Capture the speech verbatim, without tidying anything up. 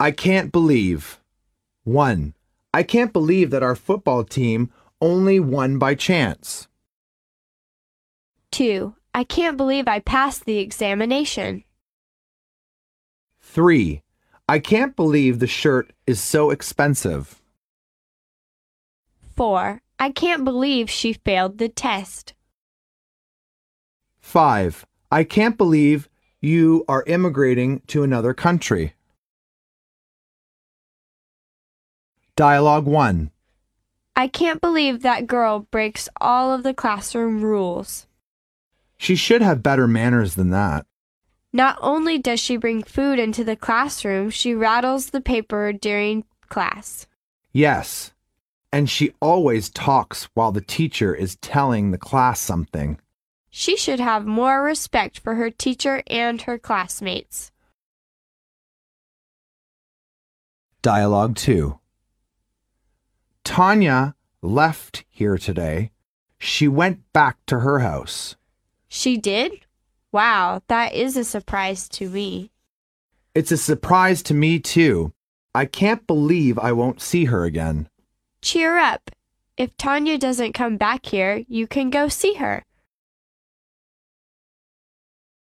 I can't believe. one. I can't believe that our football team only won by chance. two. I can't believe I passed the examination. three. I can't believe the shirt is so expensive. four. I can't believe she failed the test. five. I can't believe you are immigrating to another country. Dialogue one. I can't believe that girl breaks all of the classroom rules. She should have better manners than that. Not only does she bring food into the classroom, she rattles the paper during class. Yes, and she always talks while the teacher is telling the class something. She should have more respect for her teacher and her classmates. Dialogue two. Tanya left here today. She went back to her house. She did? Wow, that is a surprise to me. It's a surprise to me too. I can't believe I won't see her again. Cheer up. If Tanya doesn't come back here, you can go see her.